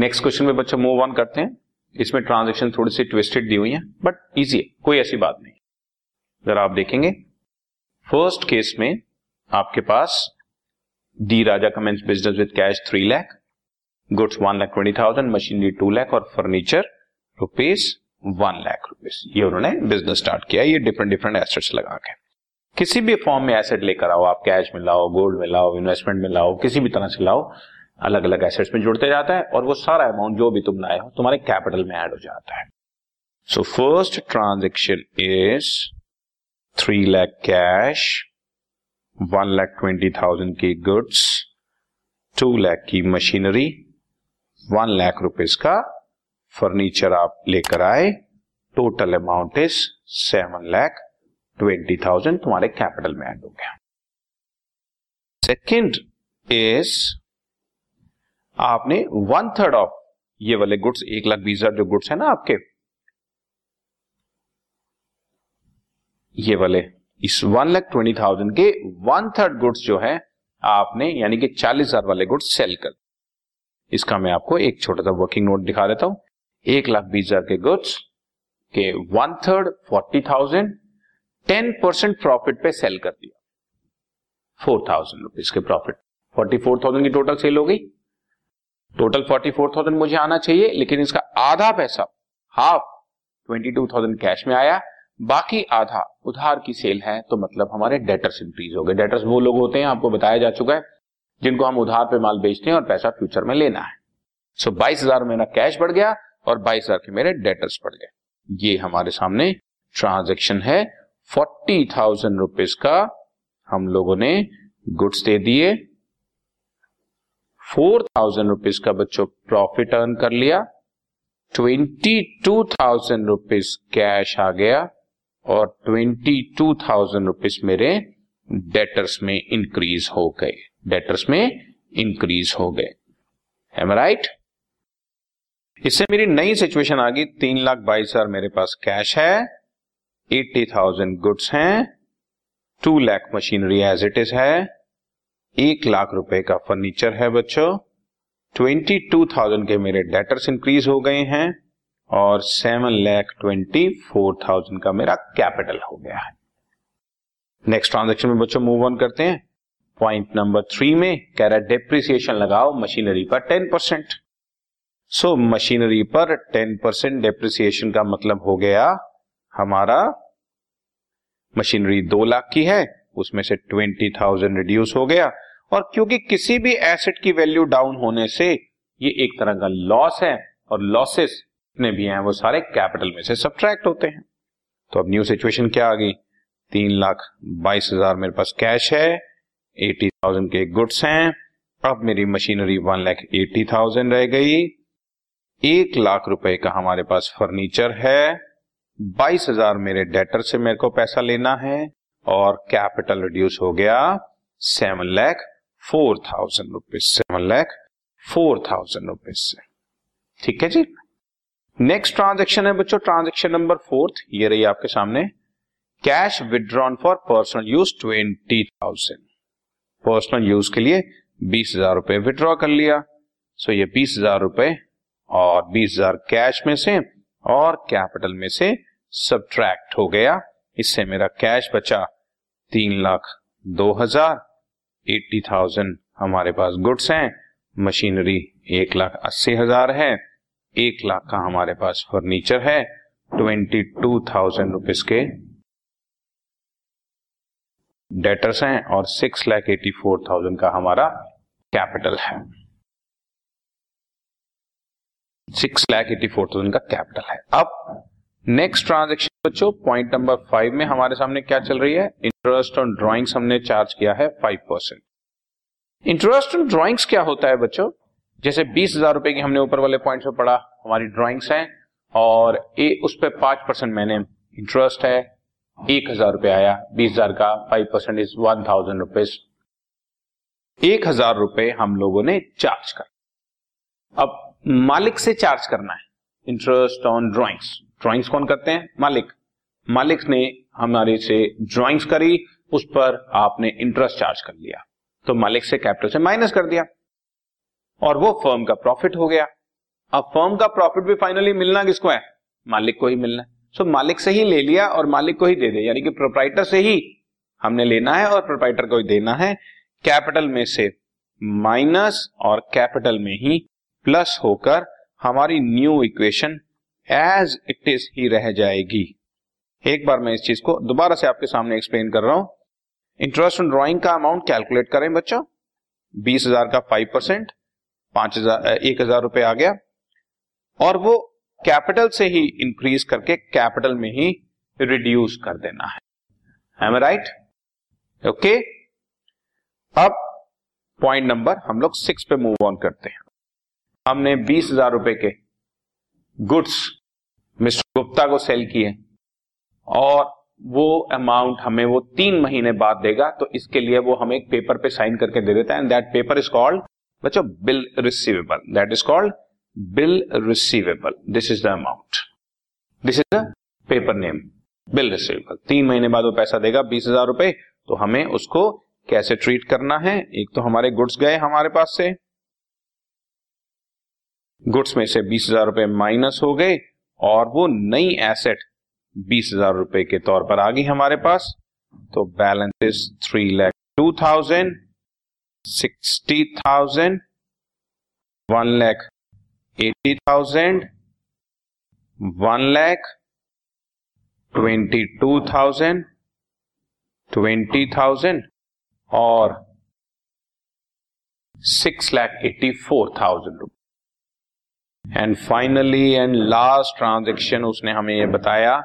Next question में बच्चा move on करते हैं। इसमें ट्रांजेक्शन थोड़ी सी ट्विस्टेड दी हुई है बट इजी है, कोई ऐसी बात नहीं। जरा आप देखेंगे फर्स्ट केस में आपके पास D Raja commence business with cash 3 lakh, goods 1,20,000, machinery 2 lakh और फर्नीचर रुपीज 1 लाख रुपीज। ये उन्होंने बिजनेस स्टार्ट किया, ये डिफरेंट डिफरेंट एसेट्स लगा के। किसी भी फॉर्म में एसेट लेकर आओ, आप कैश में लाओ, गोल्ड में लाओ, इन्वेस्टमेंट में लाओ, किसी भी तरह से लाओ, अलग अलग एसेट्स में जुड़ते जाता है और वो सारा अमाउंट जो भी तुम लाए हो तुम्हारे कैपिटल में ऐड हो जाता है। So first transaction is 3 lakh cash, 1,20,000 की गुड्स, 2 लाख की मशीनरी, 1 लाख रुपीज का फर्नीचर आप लेकर आए। टोटल अमाउंट इज 7,20,000 तुम्हारे कैपिटल में ऐड हो गया। सेकंड इज आपने 1/3 ऑफ ये वाले गुड्स 1,20,000 जो गुड्स है ना आपके, ये वाले इस 1,20,000 के 1/3 गुड्स जो है आपने यानी कि 40,000 वाले गुड्स सेल कर। इसका मैं आपको एक छोटा सा वर्किंग नोट दिखा देता हूं। 1,20,000 के गुड्स के 1/3 40,000 10% प्रॉफिट पे सेल कर दिया, 4,000 रुपीज के प्रॉफिट, 44,000 की टोटल सेल हो गई। टोटल 44,000 मुझे आना चाहिए लेकिन इसका आधा पैसा, हाफ 22,000 कैश में आया, बाकी आधा उधार की सेल है। तो मतलब हमारे डेटर्स इंक्रीज हो गए। डेटर्स वो लोग होते हैं, आपको बताया जा चुका है, जिनको हम उधार पे माल बेचते हैं और पैसा फ्यूचर में लेना है। सो 22,000 मेरा कैश बढ़ गया और 22,000 के मेरे डेटर्स बढ़ गए। ये हमारे सामने ट्रांजैक्शन है। 40,000 रुपीज का हम लोगों ने गुड्स दे दिए, 4,000 रुपीज का बच्चों प्रॉफिट अर्न कर लिया, 22,000 रुपीज कैश आ गया और 22,000 रुपीज मेरे डेटर्स में इंक्रीज हो गए, डेटर्स में इंक्रीज हो गए। Am I right? इससे मेरी नई सिचुएशन आ गई। 3,22,000 मेरे पास कैश है, 80,000 गुड्स हैं, 2 lakh machinery as it is है, 1 लाख रुपए का फर्नीचर है बच्चों, 22,000 के मेरे डेटर्स इंक्रीज हो गए हैं और 7,24,000 का मेरा कैपिटल हो गया है। नेक्स्ट ट्रांजैक्शन में बच्चों मूव ऑन करते हैं। पॉइंट नंबर 3 में कह रहा है डेप्रिसिएशन लगाओ मशीनरी पर 10%। सो मशीनरी पर 10% डेप्रिसिएशन का मतलब हो गया हमारा मशीनरी 2 लाख की है, उसमें से 20,000 रिड्यूस हो गया। और क्योंकि किसी भी एसेट की वैल्यू डाउन होने से ये एक तरह का लॉस है और लॉसेस ने भी हैं वो सारे कैपिटल में से सब्ट्रैक्ट होते हैं। तो अब न्यू सिचुएशन क्या आ गई? 3,22,000 मेरे पास कैश है, 80,000 के गुड्स हैं, अब मेरी मशीनरी 1,80,000 रह गई, 1 लाख रुपए का हमारे पास फर्नीचर है, 22,000 मेरे डेटर से मेरे को पैसा लेना है और कैपिटल रिड्यूस हो गया 7,04,000 रुपीज, 7,04,000 रुपीज से। ठीक है जी। नेक्स्ट ट्रांजैक्शन है बच्चों ट्रांजैक्शन नंबर 4, ये रही आपके सामने। Cash withdrawn for personal use 20,000, personal use के लिए 20,000 रुपए विड्रॉ कर लिया। सो ये 20,000 रुपए और 20,000 कैश में से और कैपिटल में से सब्ट्रैक्ट हो गया। इससे मेरा कैश बचा 3,02,000, 80,000 हमारे पास गुड्स हैं, मशीनरी 1,80,000 है, 1 लाख का हमारे पास फर्नीचर है, 22,000 रुपीज के डेटर्स हैं और 6,84,000 का हमारा कैपिटल है, 6,84,000 का कैपिटल है। अब नेक्स्ट ट्रांजैक्शन बच्चों पॉइंट नंबर 5 में हमारे सामने क्या चल रही है? इंटरेस्ट ऑन ड्राइंग्स हमने चार्ज किया है 5%। इंटरेस्ट ऑन ड्राइंग्स क्या होता है बच्चों? जैसे 20,000 रुपए की हमने ऊपर वाले पॉइंट पे पढ़ा, हमारी ड्राइंग्स हैं और उस पर 5% मैंने इंटरेस्ट है, 1,000 रुपये आया, 20,000 का 5% इज 1,000 रुपीज, 1,000 रुपए हम लोगों ने चार्ज कर। अब मालिक से चार्ज करना है इंटरेस्ट ऑन ड्राइंग्स। ड्राइंग्स कौन करते हैं? मालिक। मालिक ने हमारे से ड्राइंग्स करी, उस पर आपने इंटरेस्ट चार्ज कर लिया, तो मालिक से कैपिटल से माइनस कर दिया और वो फर्म का प्रॉफिट हो गया। अब फर्म का प्रॉफिट भी फाइनली मिलना किसको है, मालिक को ही मिलना है। सो मालिक से ही ले लिया और मालिक को ही दे दे, यानी कि प्रोप्राइटर से ही हमने लेना है और प्रोप्राइटर को ही देना है। कैपिटल में से माइनस और कैपिटल में ही प्लस होकर हमारी new equation as it is ही रह जाएगी। एक बार मैं इस चीज को दोबारा से आपके सामने एक्सप्लेन कर रहा हूं। इंटरेस्ट ऑन ड्रॉइंग का अमाउंट कैलकुलेट करें बच्चों, 20,000 का 5%, 1,000 रुपए आ गया और वो कैपिटल से ही इंक्रीज करके कैपिटल में ही रिड्यूस कर देना है। Am I right? Okay? अब पॉइंट नंबर हम लोग 6 पे मूव ऑन करते हैं। हमने 20,000 रुपए के गुड्स मिस्टर गुप्ता को सेल किए और वो अमाउंट हमें वो 3 महीने बाद देगा, तो इसके लिए वो हमें एक पेपर पे साइन करके दे देता है and that paper is called बच्चों bill receivable. That is called bill receivable. This is the amount, this is the paper name bill receivable. 3 महीने बाद वो पैसा देगा 20,000 रुपए, तो हमें उसको कैसे ट्रीट करना है। एक तो हमारे गुड्स गए हमारे पास से, गुड्स में से 20,000 रुपए माइनस हो गए और वो नई एसेट 20,000 रुपए के तौर पर आ गई हमारे पास, तो बैलेंस इज 3,02,000, 60,000, 1,80,000, 1,22,000, 20,000 और 6,84,000 रुपए। And finally and last transaction उसने हमें ये बताया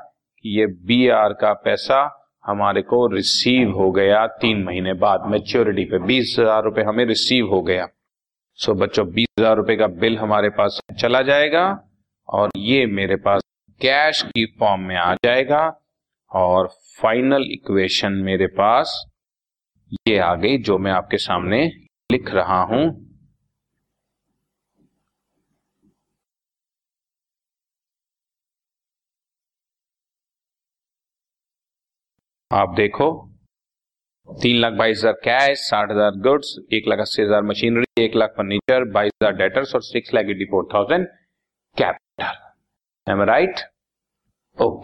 कि ये बीआर का पैसा हमारे को रिसीव हो गया 3 महीने बाद मैच्योरिटी पे, 20,000 रुपए हमें रिसीव हो गया। सो बच्चों 20,000 रुपए का बिल हमारे पास चला जाएगा और ये मेरे पास कैश की फॉर्म में आ जाएगा और फाइनल इक्वेशन मेरे पास ये आ गई जो मैं आपके सामने लिख रहा हूं। आप देखो 3,22,000 cash, 60,000 goods, 1,80,000 machinery, 1,00,000 furniture, 22,000 debtors और 6,84,000 capital. Am I right? Okay.